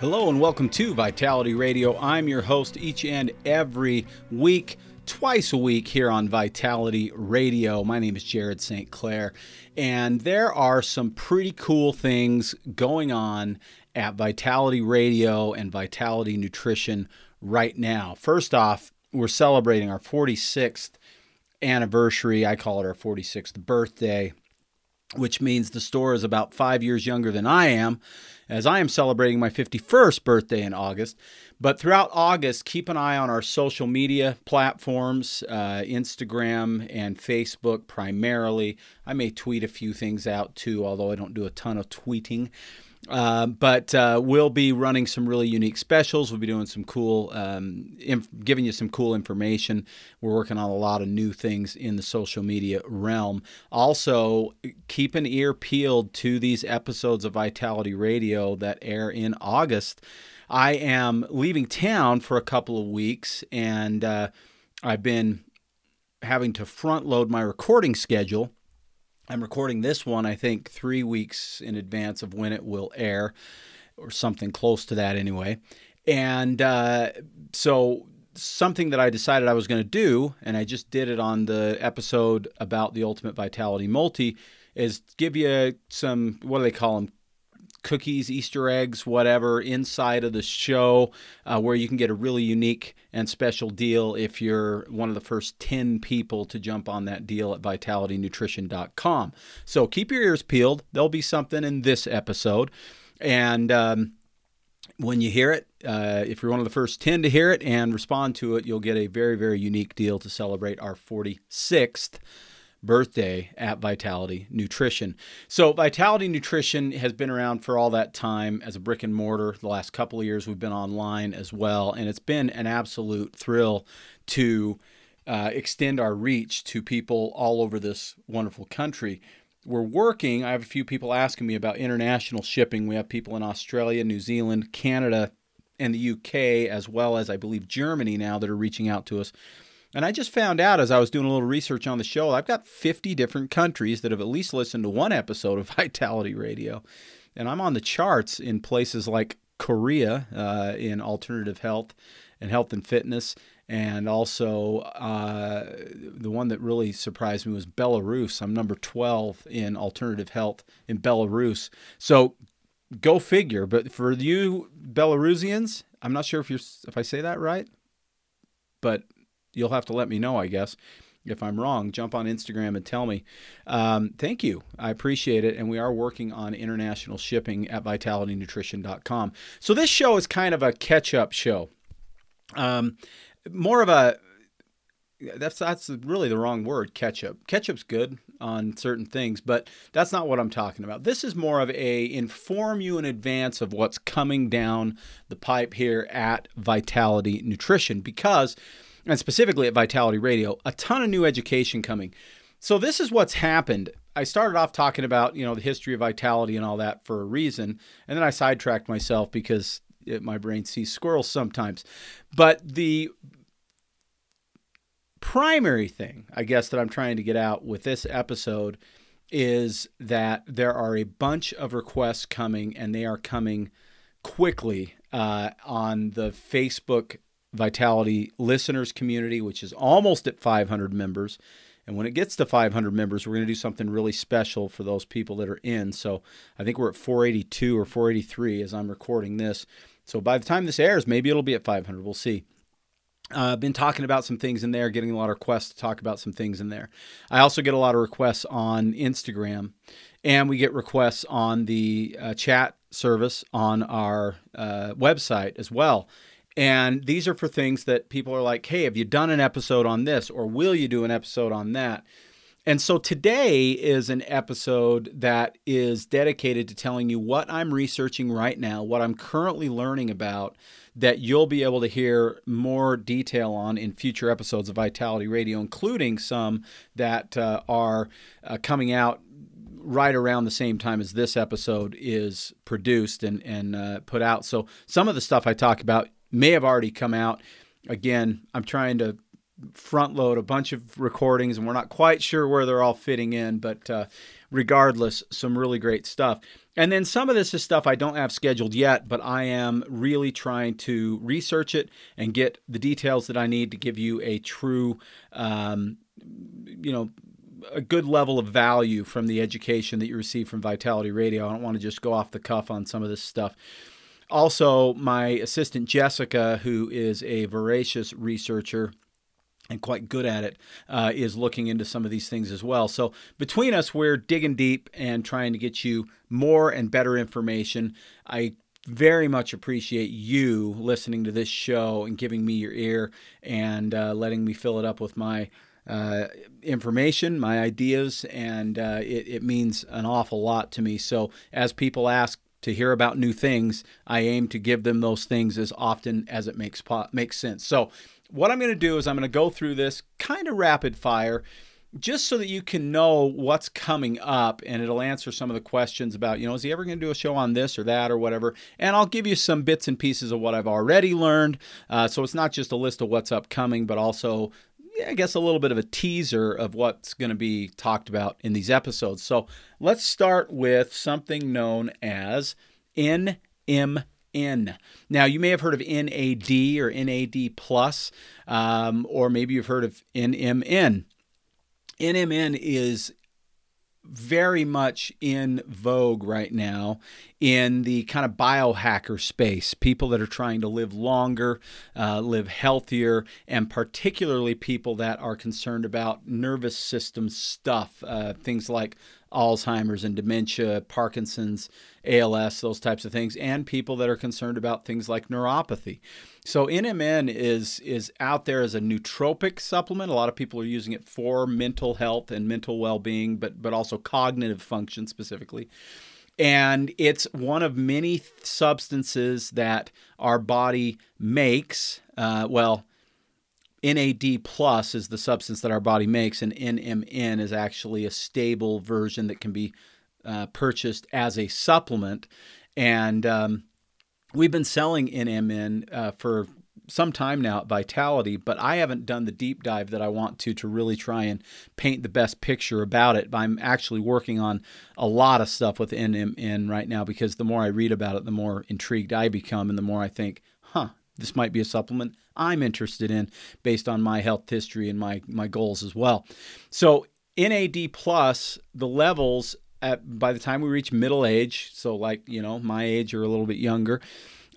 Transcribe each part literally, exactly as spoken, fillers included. Hello and welcome to Vitality Radio. I'm your host each and every week, twice a week here on Vitality Radio. My name is Jared Saint Clair, and there are some pretty cool things going on at Vitality Radio and Vitality Nutrition right now. First off, we're celebrating our forty-sixth anniversary. I call it our forty-sixth birthday, which means the store is about five years younger than I am, as I am celebrating my fifty-first birthday in August. But throughout August, keep an eye on our social media platforms, uh, Instagram and Facebook primarily. I may tweet a few things out too, although I don't do a ton of tweeting. Uh, but uh, we'll be running some really unique specials. We'll be doing some cool, um, inf- giving you some cool information. We're working on a lot of new things in the social media realm. Also, keep an ear peeled to these episodes of Vitality Radio that air in August. I am leaving town for a couple of weeks, and uh, I've been having to front load my recording schedule. I'm recording this one, I think, three weeks in advance of when it will air, or something close to that anyway. And uh, so something that I decided I was going to do, and I just did it on the episode about the Ultimate Vitality Multi, is give you some, what do they call them, cookies, Easter eggs, whatever, inside of the show uh, where you can get a really unique and special deal if you're one of the first ten people to jump on that deal at vitality nutrition dot com. So keep your ears peeled. There'll be something in this episode. And um, when you hear it, uh, if you're one of the first ten to hear it and respond to it, you'll get a very, very unique deal to celebrate our forty-sixth birthday at Vitality Nutrition. So Vitality Nutrition has been around for all that time as a brick and mortar. The last couple of years we've been online as well, and it's been an absolute thrill to uh, extend our reach to people all over this wonderful country. We're working, I have a few people asking me about international shipping. We have people in Australia, New Zealand, Canada, and the U K, as well as I believe Germany now, that are reaching out to us. And I just found out as I was doing a little research on the show, I've got fifty different countries that have at least listened to one episode of Vitality Radio. And I'm on the charts in places like Korea uh, in alternative health and health and fitness. And also uh, the one that really surprised me was Belarus. I'm number twelve in alternative health in Belarus. So go figure. But for you Belarusians, I'm not sure if you're if I say that right, but you'll have to let me know, I guess. If I'm wrong, jump on Instagram and tell me. Um, thank you. I appreciate it. And we are working on international shipping at vitality nutrition dot com. So this show is kind of a catch-up show. Um, more of a... That's that's really the wrong word, catch-up. Catch-up's good on certain things, but that's not what I'm talking about. This is more of a inform you in advance of what's coming down the pipe here at Vitality Nutrition, because... and specifically at Vitality Radio, a ton of new education coming. So this is what's happened. I started off talking about, you know, the history of Vitality and all that for a reason, and then I sidetracked myself because it, my brain sees squirrels sometimes. But the primary thing, I guess, that I'm trying to get out with this episode is that there are a bunch of requests coming, and they are coming quickly uh, on the Facebook Vitality listeners community, which is almost at five hundred members. And when it gets to five hundred members, we're going to do something really special for those people that are in. So I think we're at four eighty-two or four eighty-three as I'm recording this. So by the time this airs, maybe it'll be at five hundred. We'll see. Uh, I've been talking about some things in there, getting a lot of requests to talk about some things in there. I also get a lot of requests on Instagram, and we get requests on the uh, chat service on our uh, website as well. And these are for things that people are like, hey, have you done an episode on this? Or will you do an episode on that? And so today is an episode that is dedicated to telling you what I'm researching right now, what I'm currently learning about, that you'll be able to hear more detail on in future episodes of Vitality Radio, including some that uh, are uh, coming out right around the same time as this episode is produced and, and uh, put out. So some of the stuff I talk about may have already come out. Again, I'm trying to front load a bunch of recordings, and we're not quite sure where they're all fitting in, but uh, regardless, some really great stuff. And then some of this is stuff I don't have scheduled yet, but I am really trying to research it and get the details that I need to give you a true, um, you know, a good level of value from the education that you receive from Vitality Radio. I don't want to just go off the cuff on some of this stuff. Also, my assistant Jessica, who is a voracious researcher and quite good at it, uh, is looking into some of these things as well. So between us, we're digging deep and trying to get you more and better information. I very much appreciate you listening to this show and giving me your ear and uh, letting me fill it up with my uh, information, my ideas, and uh, it, it means an awful lot to me. So as people ask to hear about new things, I aim to give them those things as often as it makes po- makes sense. So what I'm going to do is I'm going to go through this kind of rapid fire just so that you can know what's coming up, and it'll answer some of the questions about, you know, is he ever going to do a show on this or that or whatever? And I'll give you some bits and pieces of what I've already learned. Uh, so it's not just a list of what's upcoming, but also, yeah, I guess, a little bit of a teaser of what's going to be talked about in these episodes. So let's start with something known as N M N. Now, you may have heard of N A D or N A D plus, um, or maybe you've heard of N M N. N M N is very much in vogue right now in the kind of biohacker space, people that are trying to live longer, uh, live healthier, and particularly people that are concerned about nervous system stuff, uh, things like Alzheimer's and dementia, Parkinson's, A L S, those types of things, and people that are concerned about things like neuropathy. So N M N is is out there as a nootropic supplement. A lot of people are using it for mental health and mental well-being, but but also cognitive function specifically. And it's one of many substances that our body makes. Uh, well, N A D plus is the substance that our body makes, and N M N is actually a stable version that can be uh, purchased as a supplement. And um, we've been selling N M N uh, for some time now at Vitality, but I haven't done the deep dive that I want to to really try and paint the best picture about it. I'm actually working on a lot of stuff with N M N right now, because the more I read about it, the more intrigued I become, and the more I think, huh, this might be a supplement I'm interested in based on my health history and my, my goals as well. So N A D plus, the levels at, by the time we reach middle age, so like, you know, my age or a little bit younger,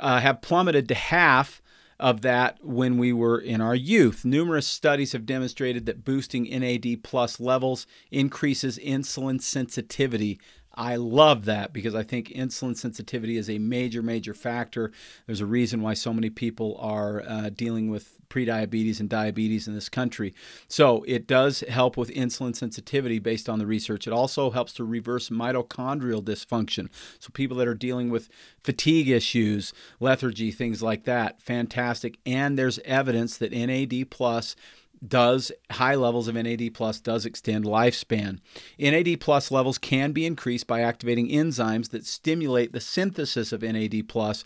uh, have plummeted to half of that when we were in our youth. Numerous studies have demonstrated that boosting N A D plus levels increases insulin sensitivity. I love that, because I think insulin sensitivity is a major, major factor. There's a reason why so many people are uh, dealing with prediabetes and diabetes in this country. So it does help with insulin sensitivity based on the research. It also helps to reverse mitochondrial dysfunction. So people that are dealing with fatigue issues, lethargy, things like that, fantastic. And there's evidence that N A D plus does, high levels of N A D plus, does extend lifespan. N A D plus levels can be increased by activating enzymes that stimulate the synthesis of N A D plus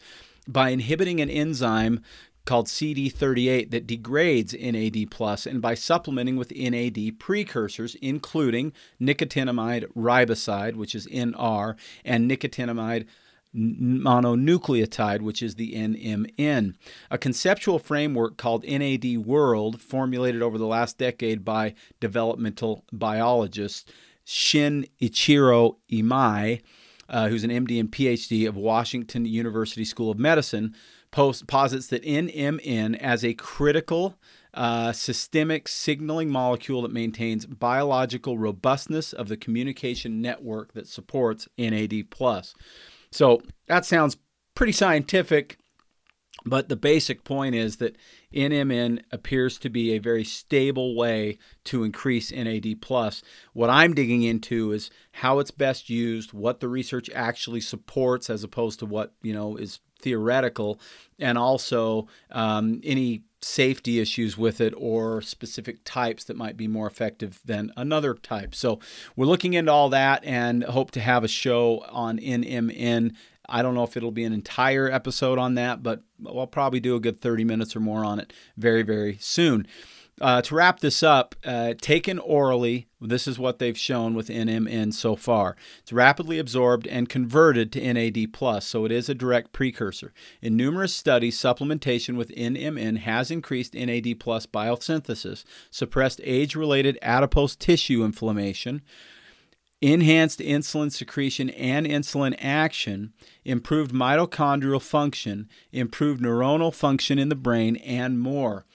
by inhibiting an enzyme called C D thirty-eight that degrades N A D plus, and by supplementing with N A D precursors, including nicotinamide riboside, which is N R, and nicotinamide mononucleotide, which is the N M N. A conceptual framework called N A D World, formulated over the last decade by developmental biologist Shin Ichiro Imai, uh, who's an M D and P H D of Washington University School of Medicine, post- posits that N M N as a critical Uh, systemic signaling molecule that maintains biological robustness of the communication network that supports N A D plus. So that sounds pretty scientific, But the basic point is that N M N appears to be a very stable way to increase N A D plus. What I'm digging into is how it's best used, what the research actually supports as opposed to what, you know, is theoretical, and also um, any safety issues with it or specific types that might be more effective than another type. So we're looking into all that and hope to have a show on N M N. I don't know if it'll be an entire episode on that, but I'll probably do a good thirty minutes or more on it very, very soon. Uh, to wrap this up, uh, taken orally, this is what they've shown with N M N so far. It's rapidly absorbed and converted to N A D plus, so it is a direct precursor. In numerous studies, supplementation with N M N has increased N A D plus biosynthesis, suppressed age-related adipose tissue inflammation, enhanced insulin secretion and insulin action, improved mitochondrial function, improved neuronal function in the brain, and more.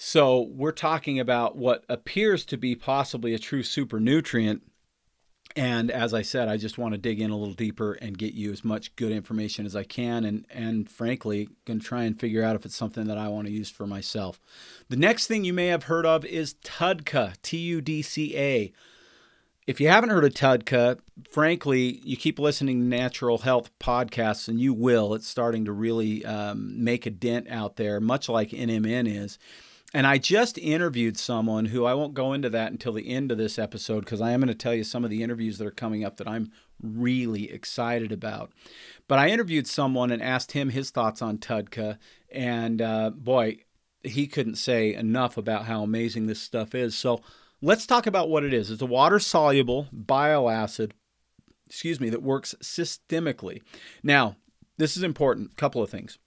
So we're talking about what appears to be possibly a true super nutrient. And as I said, I just want to dig in a little deeper and get you as much good information as I can. And, and frankly, going to try and figure out if it's something that I want to use for myself. The next thing you may have heard of is T U D C A, T U D C A. If you haven't heard of T U D C A, frankly, you keep listening to natural health podcasts and you will. It's starting to really um, make a dent out there, much like N M N is. And I just interviewed someone who I won't go into that until the end of this episode because I am going to tell you some of the interviews that are coming up that I'm really excited about. But I interviewed someone and asked him his thoughts on T U D C A. And uh, boy, he couldn't say enough about how amazing this stuff is. So let's talk about what it is. It's a water-soluble bile acid, excuse me, that works systemically. Now, this is important. A couple of things.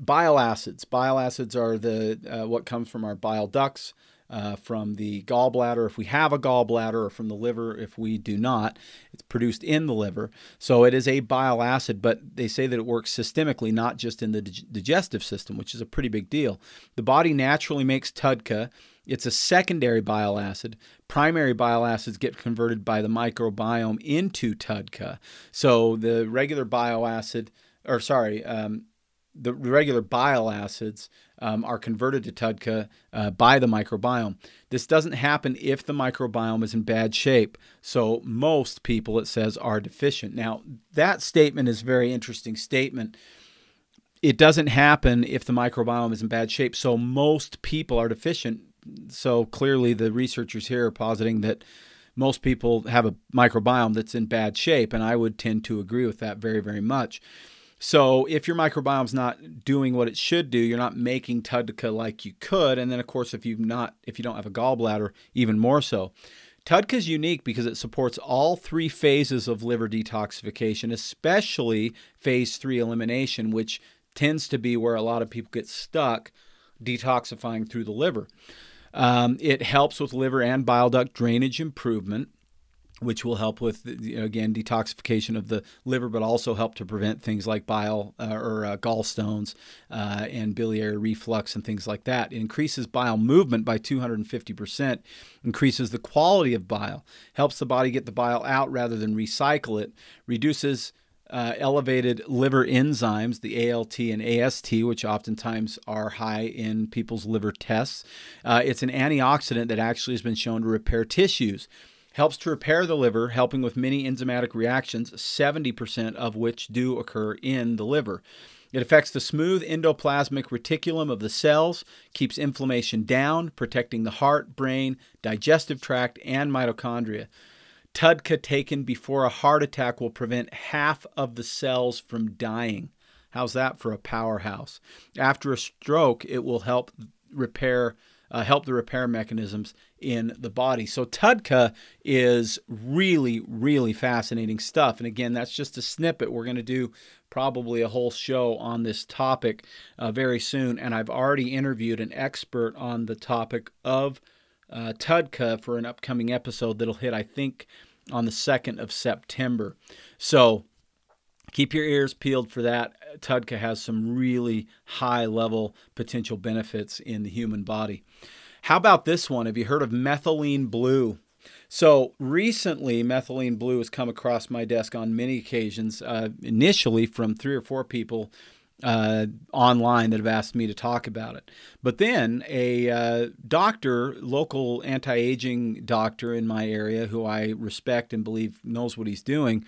Bile acids. Bile acids are the uh, what comes from our bile ducts, uh, from the gallbladder if we have a gallbladder, or from the liver if we do not. It's produced in the liver. So it is a bile acid, but they say that it works systemically, not just in the dig- digestive system, which is a pretty big deal. The body naturally makes T U D C A. It's a secondary bile acid. Primary bile acids get converted by the microbiome into T U D C A. So the regular bile acid, or sorry, um, the regular bile acids um, are converted to T U D C A uh, by the microbiome. This doesn't happen if the microbiome is in bad shape. So most people, it says, are deficient. Now, that statement is a very interesting statement. It doesn't happen if the microbiome is in bad shape. So most people are deficient. So clearly the researchers here are positing that most people have a microbiome that's in bad shape, and I would tend to agree with that very, very much. So if your microbiome's not doing what it should do, you're not making T U D C A like you could, and then of course if you've not, if you don't have a gallbladder, even more so. T U D C A is unique because it supports all three phases of liver detoxification, especially phase three elimination, which tends to be where a lot of people get stuck detoxifying through the liver. Um, it helps with liver and bile duct drainage improvement, which will help with, you know, again, detoxification of the liver, but also help to prevent things like bile uh, or uh, gallstones uh, and biliary reflux and things like that. It increases bile movement by two hundred fifty percent, increases the quality of bile, helps the body get the bile out rather than recycle it, reduces Uh, elevated liver enzymes, the A L T and A S T, which oftentimes are high in people's liver tests. Uh, it's an antioxidant that actually has been shown to repair tissues. Helps to repair the liver, helping with many enzymatic reactions, seventy percent of which do occur in the liver. It affects the smooth endoplasmic reticulum of the cells, keeps inflammation down, protecting the heart, brain, digestive tract, and mitochondria. T U D C A taken before a heart attack will prevent half of the cells from dying. How's that for a powerhouse? After a stroke, it will help repair, uh, help the repair mechanisms in the body. So T U D C A is really, really fascinating stuff. And again, that's just a snippet. We're going to do probably a whole show on this topic uh, very soon. And I've already interviewed an expert on the topic of Uh, T U D C A for an upcoming episode that'll hit, I think, on the second of September. So keep your ears peeled for that. T U D C A has some really high-level potential benefits in the human body. How about this one? Have you heard of methylene blue? So recently, methylene blue has come across my desk on many occasions, uh, initially from three or four people uh, online that have asked me to talk about it. But then a uh, doctor, local anti-aging doctor in my area, who I respect and believe knows what he's doing,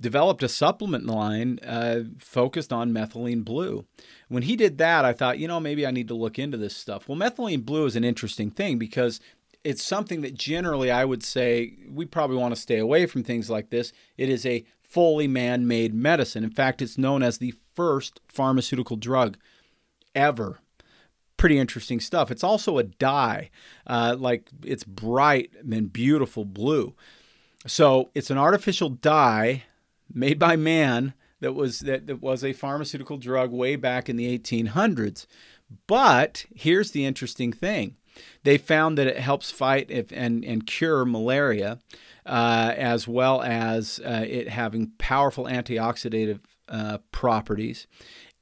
developed a supplement line uh, focused on methylene blue. When he did that, I thought, you know, maybe I need to look into this stuff. Well, methylene blue is an interesting thing because it's something that generally I would say we probably want to stay away from things like this. It is a fully man-made medicine. In fact, it's known as the first pharmaceutical drug ever. Pretty interesting stuff. It's also a dye. Uh, like it's bright and beautiful blue. So it's an artificial dye made by man that was that, that was a pharmaceutical drug way back in the eighteen hundreds. But here's the interesting thing. They found that it helps fight if, and, and cure malaria, uh, as well as uh, it having powerful antioxidant uh, properties,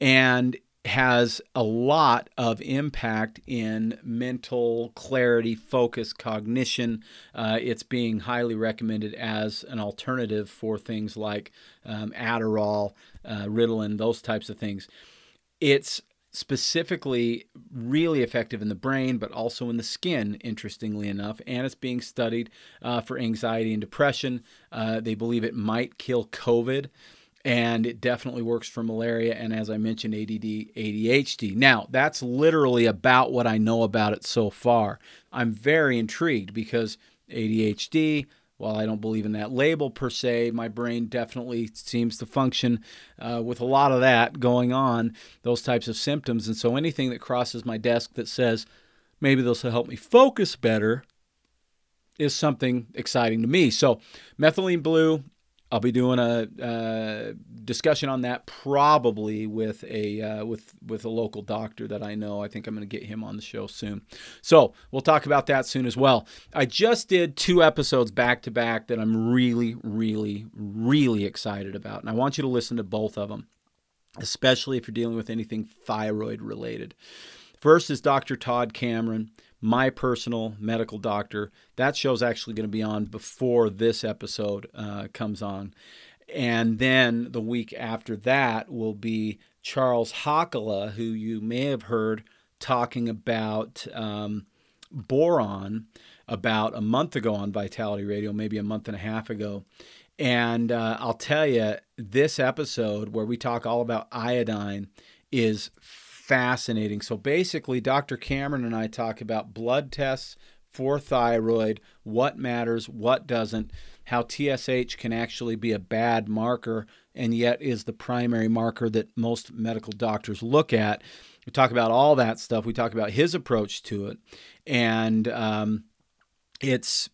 and has a lot of impact in mental clarity, focus, cognition. Uh, it's being highly recommended as an alternative for things like um, Adderall, uh, Ritalin, those types of things. It's specifically really effective in the brain, but also in the skin, interestingly enough, and it's being studied uh, for anxiety and depression. Uh, they believe it might kill COVID. And it definitely works for malaria and, as I mentioned, A D D, A D H D. Now, that's literally about what I know about it so far. I'm very intrigued because A D H D, while I don't believe in that label per se, my brain definitely seems to function uh, with a lot of that going on, those types of symptoms. And so anything that crosses my desk that says, maybe this will help me focus better, is something exciting to me. So methylene blue, I'll be doing a uh, discussion on that probably with a uh, with with a local doctor that I know. I think I'm going to get him on the show soon. So we'll talk about that soon as well. I just did two episodes back to back that I'm really, really, really excited about. And I want you to listen to both of them, especially if you're dealing with anything thyroid related. First is Doctor Todd Cameron, my personal medical doctor. That show's actually going to be on before this episode uh, comes on. And then the week after that will be Charles Hakala, who you may have heard talking about um, boron about a month ago on Vitality Radio, maybe a month and a half ago. And uh, I'll tell you, this episode where we talk all about iodine is fascinating. So basically, Doctor Cameron and I talk about blood tests for thyroid, what matters, what doesn't, how T S H can actually be a bad marker and yet is the primary marker that most medical doctors look at. We talk about all that stuff. We talk about his approach to it. And um, it's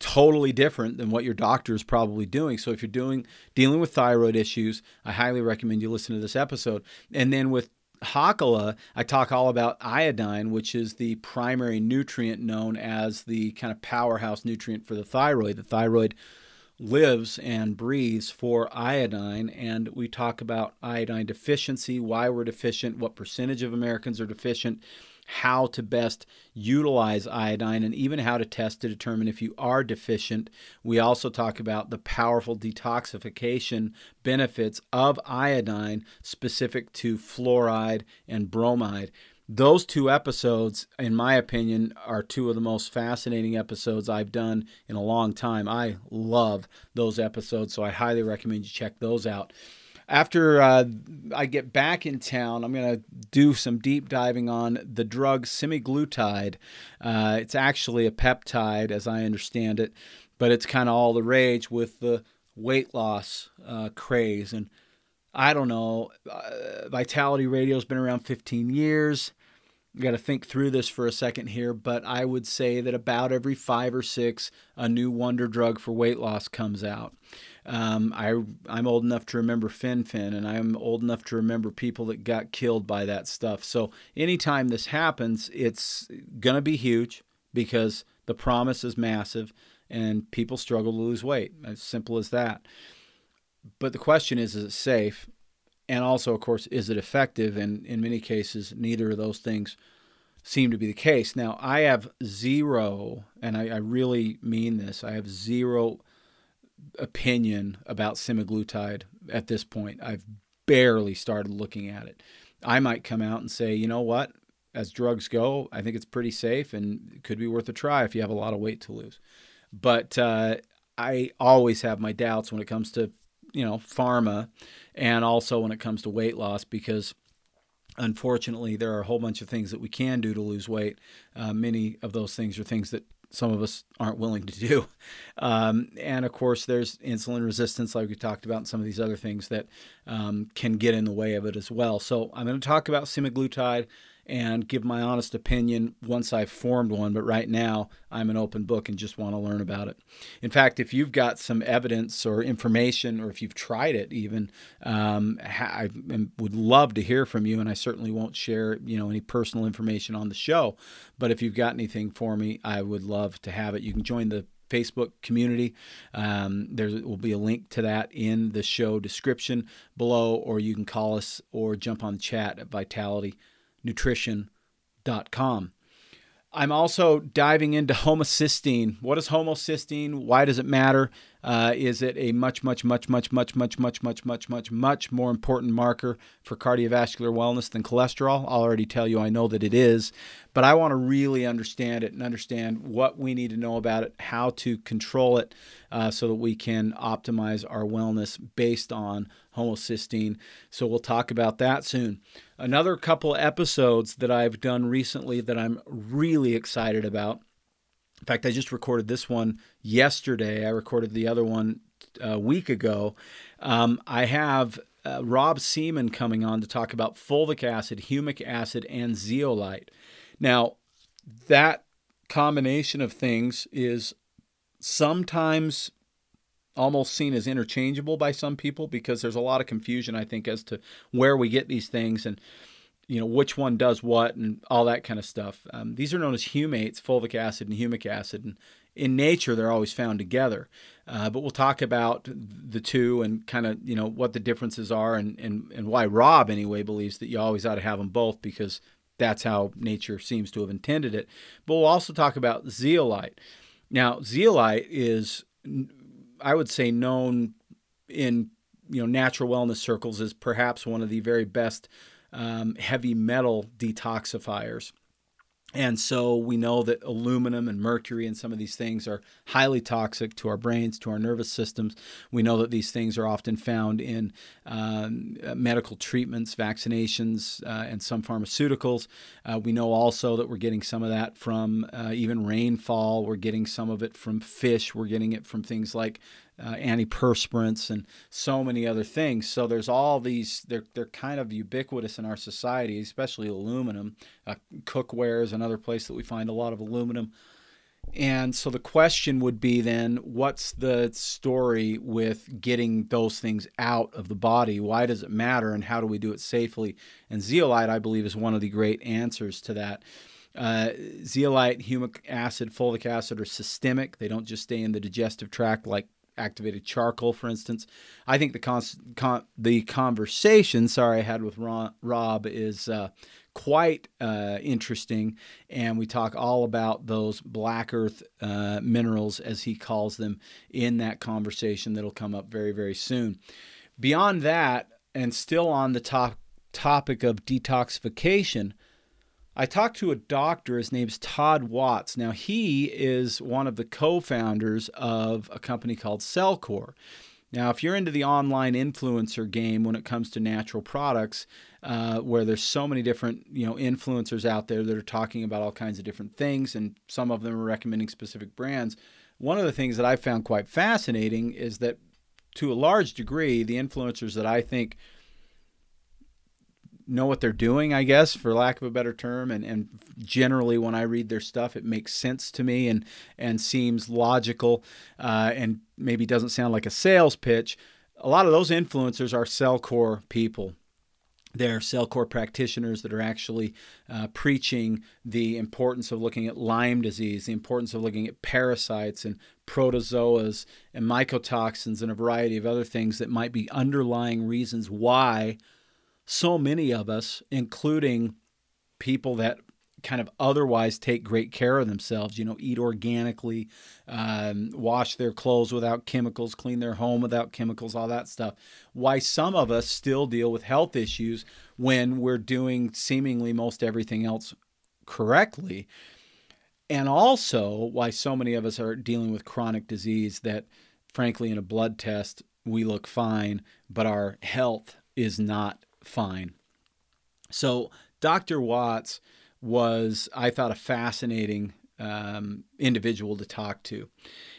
totally different than what your doctor is probably doing. So if you're doing dealing with thyroid issues, I highly recommend you listen to this episode. And then with Hakala, I talk all about iodine, which is the primary nutrient known as the kind of powerhouse nutrient for the thyroid. The thyroid lives and breathes for iodine, and we talk about iodine deficiency, why we're deficient, what percentage of Americans are deficient, how to best utilize iodine, and even how to test to determine if you are deficient. We also talk about the powerful detoxification benefits of iodine specific to fluoride and bromide. Those two episodes, in my opinion, are two of the most fascinating episodes I've done in a long time. I love those episodes, so I highly recommend you check those out. After uh, I get back in town, I'm going to do some deep diving on the drug semaglutide. Uh, it's actually a peptide, as I understand it, but it's kind of all the rage with the weight loss uh, craze. And I don't know, uh, Vitality Radio has been around fifteen years. I've got to think through this for a second here, but I would say that about every five or six, a new wonder drug for weight loss comes out. Um, I, I'm old enough to remember Fin-Fin, and I'm old enough to remember people that got killed by that stuff. So anytime this happens, it's going to be huge because the promise is massive and people struggle to lose weight. As simple as that. But the question is, is it safe? And also, of course, is it effective? And in many cases, neither of those things seem to be the case. Now, I have zero, and I, I really mean this, I have zero opinion about semaglutide at this point. I've barely started looking at it. I might come out and say, you know what, as drugs go, I think it's pretty safe and it could be worth a try if you have a lot of weight to lose. But uh, I always have my doubts when it comes to, you know, pharma, and also when it comes to weight loss, because unfortunately there are a whole bunch of things that we can do to lose weight. Uh, many of those things are things that some of us aren't willing to do. Um, and of course, there's insulin resistance, like we talked about, and some of these other things that um, can get in the way of it as well. So I'm going to talk about semaglutide and give my honest opinion once I've formed one. But right now, I'm an open book and just want to learn about it. In fact, if you've got some evidence or information, or if you've tried it even, um, I would love to hear from you. And I certainly won't share, you know, any personal information on the show. But if you've got anything for me, I would love to have it. You can join the Facebook community. Um, there will be a link to that in the show description below, or you can call us or jump on the chat at vitality nutrition dot com. I'm also diving into homocysteine. What is homocysteine? Why does it matter? Uh, is it a much, much, much, much, much, much, much, much, much, much, much more important marker for cardiovascular wellness than cholesterol? I'll already tell you I know that it is, but I want to really understand it and understand what we need to know about it, how to control it, uh, so that we can optimize our wellness based on homocysteine. So we'll talk about that soon. Another couple episodes that I've done recently that I'm really excited about. In fact, I just recorded this one yesterday. I recorded the other one a week ago. Um, I have uh, Rob Seaman coming on to talk about fulvic acid, humic acid, and zeolite. Now, that combination of things is sometimes almost seen as interchangeable by some people, because there's a lot of confusion, I think, as to where we get these things and, you know, which one does what and all that kind of stuff. Um, these are known as humates, fulvic acid and humic acid. And in nature, they're always found together. Uh, but we'll talk about the two and kind of, you know, what the differences are, and, and, and why Rob, anyway, believes that you always ought to have them both, because that's how nature seems to have intended it. But we'll also talk about zeolite. Now, zeolite is, I would say, known in, you know, natural wellness circles as perhaps one of the very best um, heavy metal detoxifiers. And so we know that aluminum and mercury and some of these things are highly toxic to our brains, to our nervous systems. We know that these things are often found in um, medical treatments, vaccinations, uh, and some pharmaceuticals. Uh, we know also that we're getting some of that from uh, even rainfall. We're getting some of it from fish. We're getting it from things like Uh, antiperspirants and so many other things. So there's all these, they're, they're kind of ubiquitous in our society, especially aluminum. Uh, cookware is another place that we find a lot of aluminum. And so the question would be then, what's the story with getting those things out of the body? Why does it matter, and how do we do it safely? And zeolite, I believe, is one of the great answers to that. Uh, zeolite, humic acid, fulvic acid are systemic. They don't just stay in the digestive tract like activated charcoal, for instance. I think the con- con- the conversation, sorry, I had with Ron- Rob is uh, quite uh, interesting, and we talk all about those black earth uh, minerals, as he calls them, in that conversation that'll come up very, very soon. Beyond that, and still on the top- topic of detoxification, I talked to a doctor. His name's Todd Watts. Now, he is one of the co-founders of a company called CellCore. Now, if you're into the online influencer game when it comes to natural products, uh, where there's so many different, you know, influencers out there that are talking about all kinds of different things, and some of them are recommending specific brands, one of the things that I found quite fascinating is that, to a large degree, the influencers that I think know what they're doing, I guess, for lack of a better term. And, and generally when I read their stuff, it makes sense to me and, and seems logical, uh, and maybe doesn't sound like a sales pitch. A lot of those influencers are CellCore people. They're CellCore practitioners that are actually uh, preaching the importance of looking at Lyme disease, the importance of looking at parasites and protozoas and mycotoxins and a variety of other things that might be underlying reasons why so many of us, including people that kind of otherwise take great care of themselves, you know, eat organically, um, wash their clothes without chemicals, clean their home without chemicals, all that stuff. Why some of us still deal with health issues when we're doing seemingly most everything else correctly. And also why so many of us are dealing with chronic disease that, frankly, in a blood test, we look fine, but our health is not fine. So Doctor Watts was, I thought, a fascinating um, individual to talk to.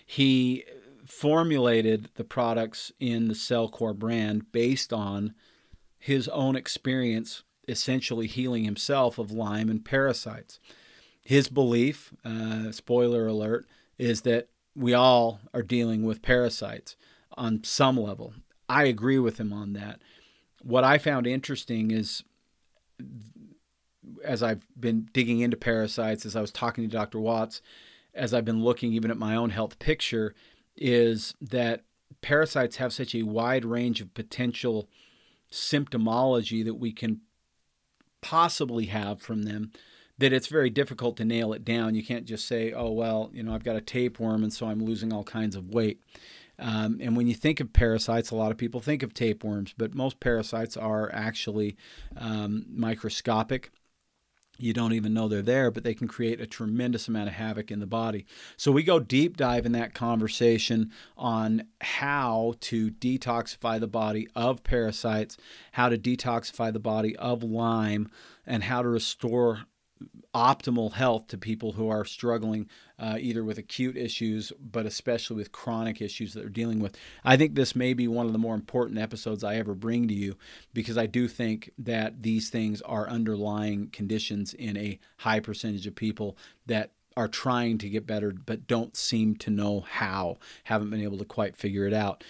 He formulated the products in the CellCore brand based on his own experience, essentially healing himself of Lyme and parasites. His belief, uh, spoiler alert, is that we all are dealing with parasites on some level. I agree with him on that. What I found interesting is, as I've been digging into parasites, as I was talking to Doctor Watts, as I've been looking even at my own health picture, is that parasites have such a wide range of potential symptomology that we can possibly have from them that it's very difficult to nail it down. You can't just say, oh, well, you know, I've got a tapeworm and so I'm losing all kinds of weight. Um, and when you think of parasites, a lot of people think of tapeworms, but most parasites are actually um, microscopic. You don't even know they're there, but they can create a tremendous amount of havoc in the body. So we go deep dive in that conversation on how to detoxify the body of parasites, how to detoxify the body of Lyme, and how to restore optimal health to people who are struggling uh, either with acute issues, but especially with chronic issues that they're dealing with. I think this may be one of the more important episodes I ever bring to you, because I do think that these things are underlying conditions in a high percentage of people that are trying to get better, but don't seem to know how, haven't been able to quite figure it out.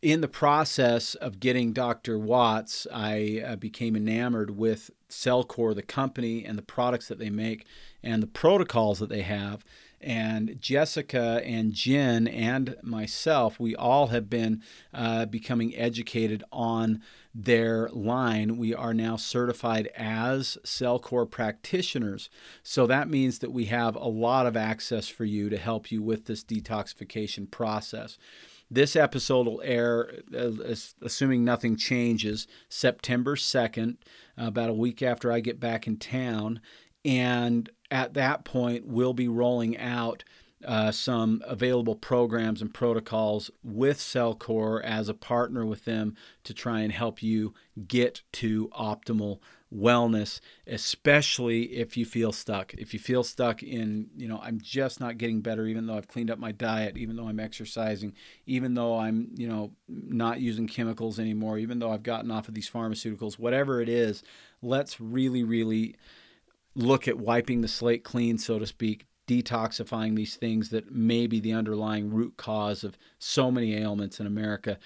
In the process of getting Doctor Watts, I uh, became enamored with CellCore, the company, and the products that they make and the protocols that they have. And Jessica and Jen and myself, we all have been uh, becoming educated on their line. We are now certified as CellCore practitioners. So that means that we have a lot of access for you to help you with this detoxification process. This episode will air, uh, assuming nothing changes, September second, uh, about a week after I get back in town. And at that point, we'll be rolling out uh, some available programs and protocols with CellCore as a partner with them to try and help you get to optimal wellness, especially if you feel stuck. If you feel stuck in, you know, I'm just not getting better, even though I've cleaned up my diet, even though I'm exercising, even though I'm, you know, not using chemicals anymore, even though I've gotten off of these pharmaceuticals, whatever it is, let's really, really look at wiping the slate clean, so to speak, detoxifying these things that may be the underlying root cause of so many ailments in America.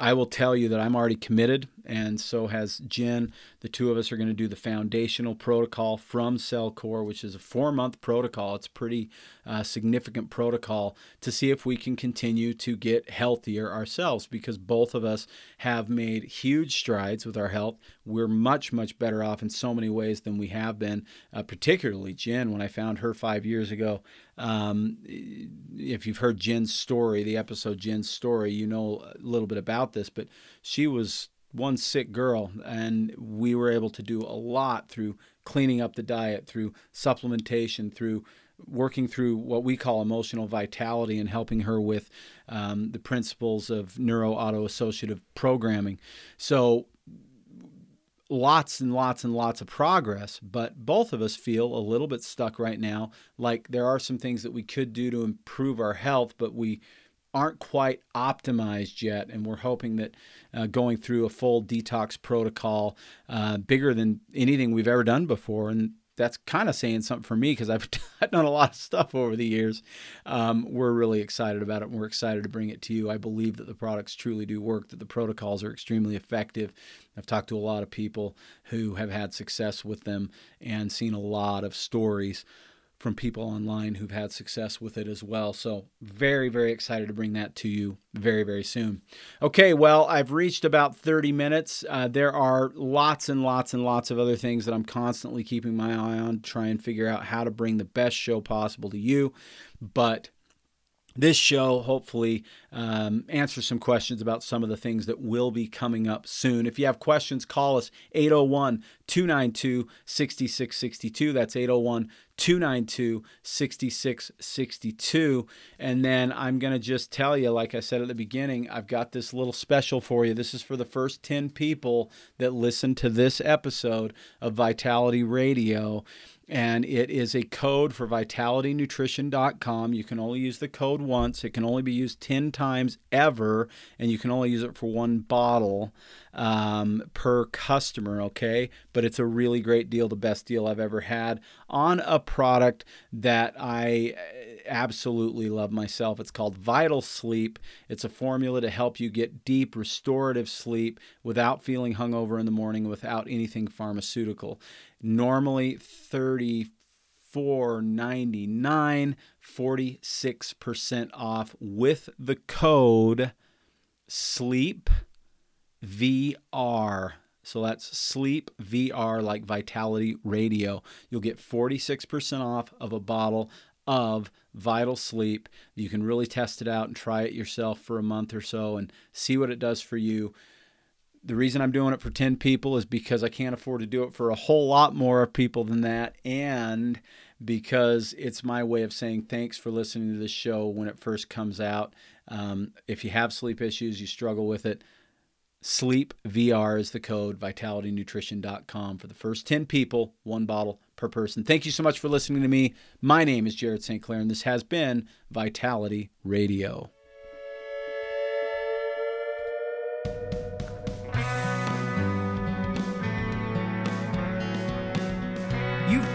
I will tell you that I'm already committed, and so has Jen. The two of us are going to do the foundational protocol from CellCore, which is a four-month protocol. It's a pretty uh, significant protocol to see if we can continue to get healthier ourselves, because both of us have made huge strides with our health. We're much, much better off in so many ways than we have been, uh, particularly Jen. When I found her five years ago, um, if you've heard Jen's story, the episode Jen's Story, you know a little bit about this, but she was one sick girl, and we were able to do a lot through cleaning up the diet, through supplementation, through working through what we call emotional vitality and helping her with um, the principles of neuro-auto-associative programming. So lots and lots and lots of progress, but both of us feel a little bit stuck right now, like there are some things that we could do to improve our health, but we aren't quite optimized yet, and we're hoping that uh, going through a full detox protocol, uh, bigger than anything we've ever done before, and that's kind of saying something for me because I've done a lot of stuff over the years. Um, we're really excited about it, and we're excited to bring it to you. I believe that the products truly do work, that the protocols are extremely effective. I've talked to a lot of people who have had success with them and seen a lot of stories from people online who've had success with it as well. So very, very excited to bring that to you very, very soon. Okay, well, I've reached about thirty minutes. Uh, there are lots and lots and lots of other things that I'm constantly keeping my eye on, try and figure out how to bring the best show possible to you. But this show hopefully um, answers some questions about some of the things that will be coming up soon. If you have questions, call us eight oh one, two nine two, six six six two. That's eight oh one, two nine two, six six six two. And then I'm going to just tell you, like I said at the beginning, I've got this little special for you. This is for the first ten people that listen to this episode of Vitality Radio. And it is a code for vitality nutrition dot com. You can only use the code once. It can only be used ten times ever, and you can only use it for one bottle um, per customer, okay? But it's a really great deal, the best deal I've ever had on a product that I absolutely love myself. It's called Vital Sleep. It's a formula to help you get deep, restorative sleep without feeling hungover in the morning, without anything pharmaceutical. Normally thirty-four ninety-nine, forty-six percent off with the code SLEEPVR. So that's Sleep V R, like Vitality Radio. You'll get forty-six percent off of a bottle of Vital Sleep. You can really test it out and try it yourself for a month or so and see what it does for you. The reason I'm doing it for ten people is because I can't afford to do it for a whole lot more people than that, and because it's my way of saying thanks for listening to this show when it first comes out. Um, if you have sleep issues, you struggle with it, Sleep V R is the code, vitality nutrition dot com. For the first ten people, one bottle per person. Thank you so much for listening to me. My name is Jared Saint Clair, and this has been Vitality Radio. You've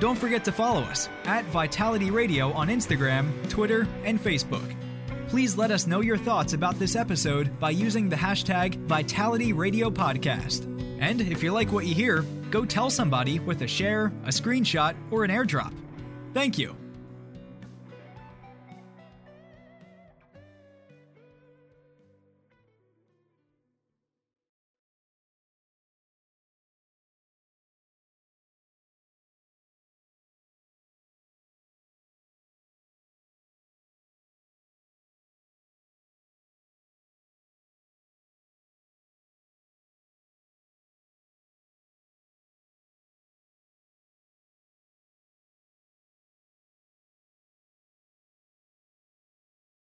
Don't forget to follow us at Vitality Radio on Instagram, Twitter, and Facebook. Please let us know your thoughts about this episode by using the hashtag Vitality Radio Podcast. And if you like what you hear, go tell somebody with a share, a screenshot, or an airdrop. Thank you.